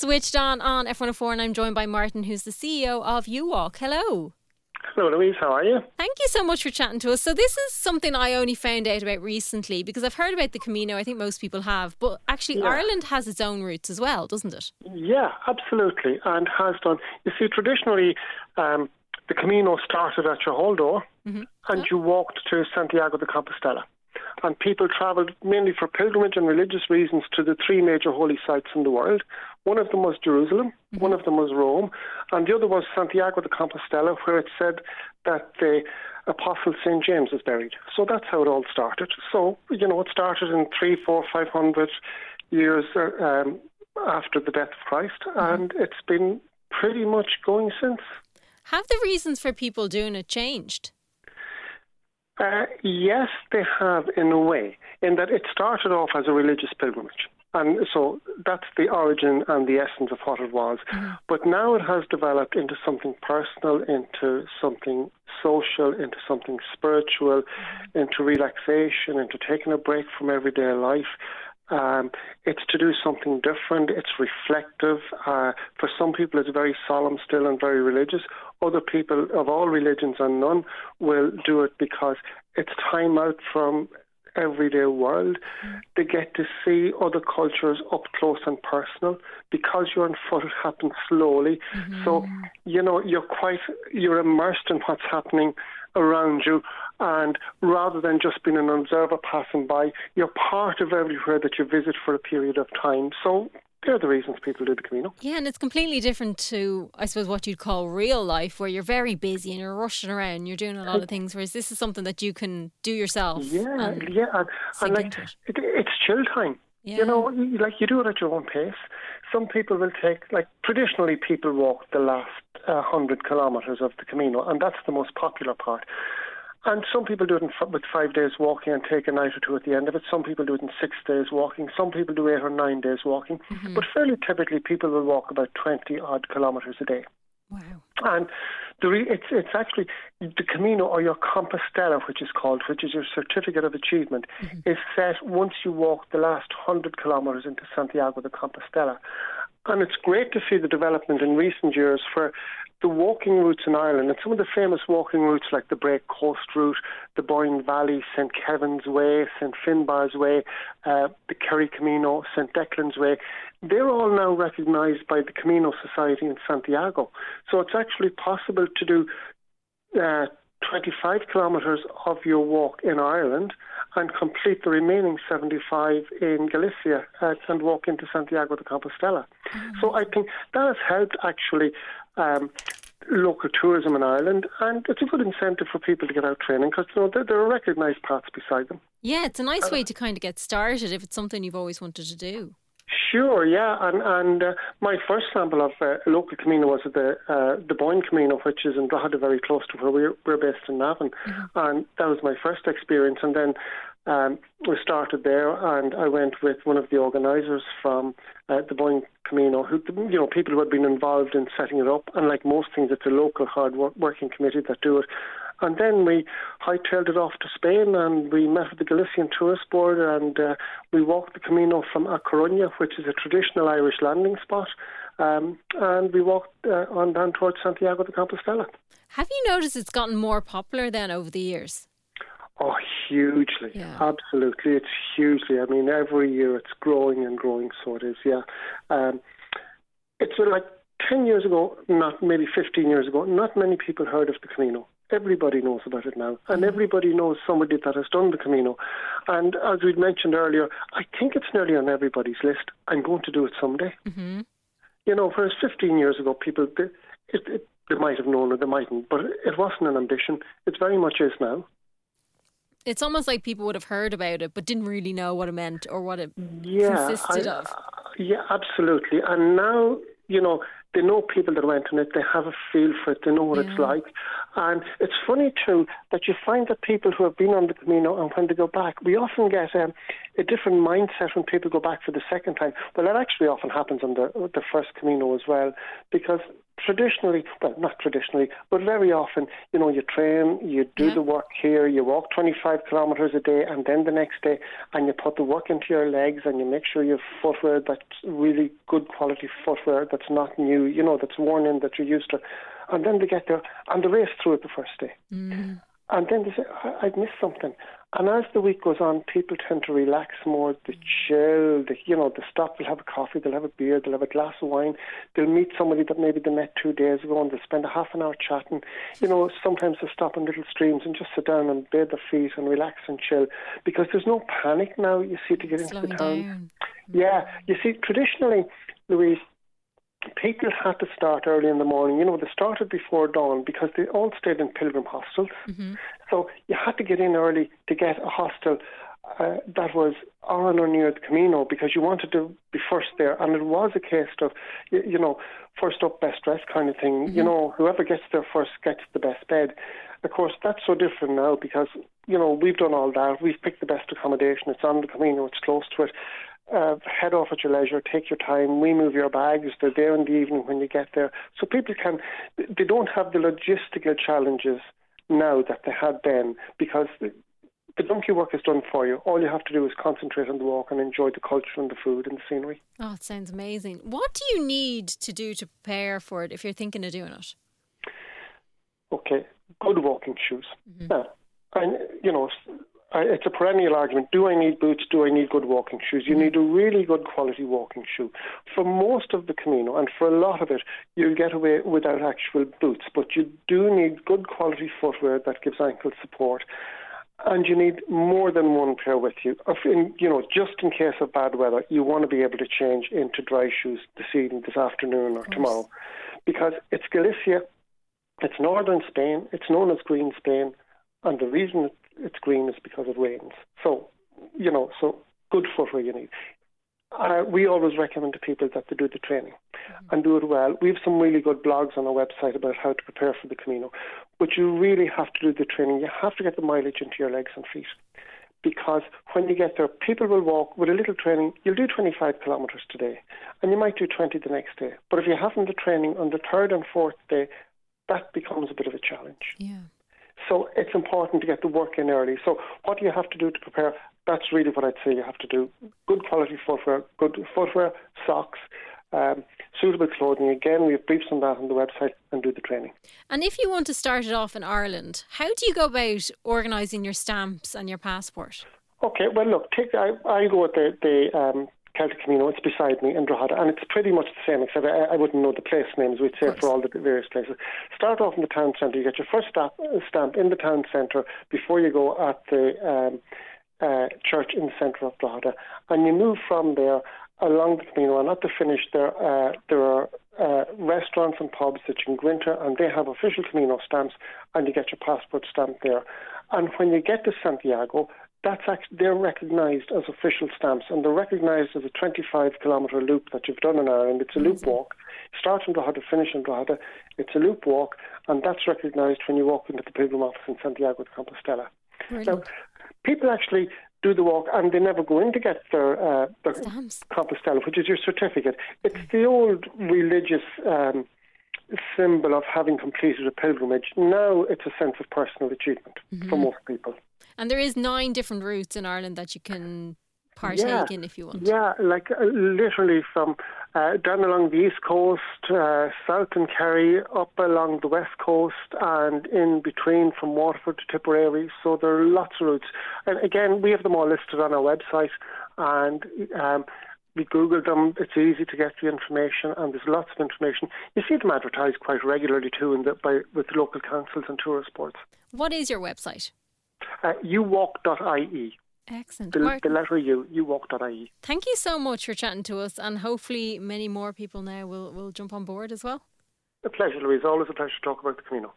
Switched on F104, and I'm joined by Martin, who's the CEO of UWalk. Hello. Hello, Louise. How are you? Thank you so much for chatting to us. So this is something I only found out about recently, because I've heard about the Camino. I think most people have. But actually, Ireland has its own routes as well, doesn't it? Yeah, absolutely. And has done. You see, traditionally, the Camino started at your hall door, and you walked to Santiago de Compostela. And people travelled mainly for pilgrimage and religious reasons to the three major holy sites in the world. One of them was Jerusalem, one of them was Rome, and the other was Santiago de Compostela, where it said that the Apostle Saint James is buried. So that's how it all started. So, you know, it started in 300, 400, 500 years after the death of Christ, and it's been pretty much going since. Have the reasons for people doing it changed? Yes, they have, in a way, in that it started off as a religious pilgrimage. And so that's the origin and the essence of what it was. But now it has developed into something personal, into something social, into something spiritual, into relaxation, into taking a break from everyday life. It's to do something different. It's reflective. For some people, it's very solemn still and very religious. Other people of all religions and none will do it because it's time out from everyday world. They get to see other cultures up close and personal. Because you're on foot, it happens slowly. So, you know, you're immersed in what's happening around you, and rather than just being an observer passing by, you're part of everywhere that you visit for a period of time. So they're the reasons people do the Camino. Yeah, and it's completely different to, I suppose, what you'd call real life, where you're very busy and you're rushing around, you're doing a lot of things, whereas this is something that you can do yourself. And like, it's chill time. You know, like, you do it at your own pace. Some people will take, like, traditionally people walk the last 100 kilometres of the Camino, and that's the most popular part. And some people do it with 5 days walking and take a night or two at the end of it. Some people do it in 6 days walking. Some people do 8 or 9 days walking. But fairly typically, people will walk about 20-odd kilometres a day. Wow. And it's actually the Camino, or your Compostela, which is your certificate of achievement, is set once you walk the last 100 kilometres into Santiago de Compostela. And it's great to see the development in recent years for the walking routes in Ireland, and some of the famous walking routes like the Break Coast Route, the Boyne Valley, St. Kevin's Way, St. Finbarr's Way, the Kerry Camino, St. Declan's Way. They're all now recognised by the Camino Society in Santiago. So it's actually possible to do 25 kilometres of your walk in Ireland and complete the remaining 75 in Galicia and walk into Santiago de Compostela. So I think that has helped, actually, local tourism in Ireland, and it's a good incentive for people to get out training, because, you know, there are recognised paths beside them. Yeah, it's a nice way to kind of get started if it's something you've always wanted to do. Sure, yeah, and my first sample of a local Camino was the Boyne Camino, which is in Drogheda, very close to where we're based in Navan, and that was my first experience. And then we started there, and I went with one of the organisers from the Boyne Camino, who, you know, people who had been involved in setting it up, and like most things, it's a local hard-working committee that do it. And then we hightailed it off to Spain, and we met with the Galician Tourist Board, and we walked the Camino from A Coruña, which is a traditional Irish landing spot, and we walked on down towards Santiago de Compostela. Have you noticed it's gotten more popular then over the years? Oh, hugely. Yeah. Absolutely. It's hugely. I mean, every year it's growing and growing, so it is, yeah. It's like 10 years ago, not maybe 15 years ago, not many people heard of the Camino. Everybody knows about it now, and everybody knows somebody that has done the Camino. And as we'd mentioned earlier, I think it's nearly on everybody's list. I'm going to do it someday. You know, whereas 15 years ago, people, they might have known or they mightn't, but it wasn't an ambition. It very much is now. It's almost like people would have heard about it, but didn't really know what it meant or what it consisted of. Yeah, absolutely. And now, you know, they know people that went on it. They have a feel for it. They know what it's like. And it's funny, too, that you find that people who have been on the Camino, and when they go back, we often get a different mindset when people go back for the second time. Well, that actually often happens on the first Camino as well, because traditionally, well, not traditionally, but very often, you know, you train, you do the work here, you walk 25 kilometres a day, and then the next day, and you put the work into your legs, and you make sure you have footwear that's really good quality footwear that's not new, you know, that's worn in, that you're used to. And then they get there, and they race through it the first day. Mm. And then they say, I've missed something. And as the week goes on, people tend to relax more, they chill, they, you know, they stop, they'll have a coffee, they'll have a beer, they'll have a glass of wine, they'll meet somebody that maybe they met 2 days ago and they'll spend a half an hour chatting. You know, sometimes they stop on little streams and just sit down and bathe their feet and relax and chill, because there's no panic now, you see, to get into the town. Yeah, you see, traditionally, Louise, people had to start early in the morning. You know, they started before dawn because they all stayed in pilgrim hostels. Mm-hmm. So you had to get in early to get a hostel that was on or near the Camino, because you wanted to be first there. And it was a case of, you know, first up, best dressed kind of thing. Mm-hmm. You know, whoever gets there first gets the best bed. Of course, that's so different now because, you know, we've done all that. We've picked the best accommodation. It's on the Camino. It's close to it. Head off at your leisure, take your time, we move your bags, they're there in the evening when you get there. So people can, they don't have the logistical challenges now that they had then, because the donkey work is done for you. All you have to do is concentrate on the walk and enjoy the culture and the food and the scenery. Oh, it sounds amazing. What do you need to do to prepare for it if you're thinking of doing it? Okay, good walking shoes. Mm-hmm. Now, and, you know, it's a perennial argument. Do I need boots? Do I need good walking shoes? You need a really good quality walking shoe. For most of the Camino, and for a lot of it, you'll get away without actual boots, but you do need good quality footwear that gives ankle support. And you need more than one pair with you. You know, just in case of bad weather, you want to be able to change into dry shoes this evening, this afternoon, or tomorrow. Because it's Galicia, it's northern Spain, it's known as Green Spain, and the reason it's green is because it rains. So, you know, so good footwear you need. We always recommend to people that they do the training and do it well. We have some really good blogs on our website about how to prepare for the Camino, but you really have to do the training. You have to get the mileage into your legs and feet, because when you get there, people will walk with a little training. You'll do 25 kilometres today, and you might do 20 the next day. But if you haven't the training on the third and fourth day, that becomes a bit of a challenge. Yeah. So it's important to get the work in early. So what do you have to do to prepare? That's really what I'd say you have to do. Good quality footwear, socks, suitable clothing. Again, we have briefs on that on the website, and do the training. And if you want to start it off in Ireland, how do you go about organising your stamps and your passport? Okay, well, look, I go with the Celtic Camino. It's beside me in Drogheda, and it's pretty much the same, except I wouldn't know the place names. We'd say for all the various places. Start off in the town centre. You get your first stamp in the town centre before you go at the church in the centre of Drogheda, and you move from there along the Camino. And at the finish, there are restaurants and pubs that you can go into, and they have official Camino stamps, and you get your passport stamped there. And when you get to Santiago, they're recognised as official stamps, and they're recognised as a 25-kilometre loop that you've done in Ireland. It's a loop walk. Start in Drogheda, finish in Drogheda. It's a loop walk, and that's recognised when you walk into the pilgrim office in Santiago de Compostela. Brilliant. Now, people actually do the walk, and they never go in to get their Compostela, which is your certificate. It's the old religious symbol of having completed a pilgrimage. Now it's a sense of personal achievement for most people. And there is 9 different routes in Ireland that you can partake in if you want. Yeah, like literally from down along the east coast, south in Kerry, up along the west coast, and in between from Waterford to Tipperary. So there are lots of routes. And again, we have them all listed on our website, and we Googled them. It's easy to get the information, and there's lots of information. You see them advertised quite regularly too with local councils and tourist boards. What is your website? youwalk.ie. Excellent. The letter U, youwalk.ie. Thank you so much for chatting to us, and hopefully many more people now will jump on board as well. A pleasure, Louise. Always a pleasure to talk about the Camino.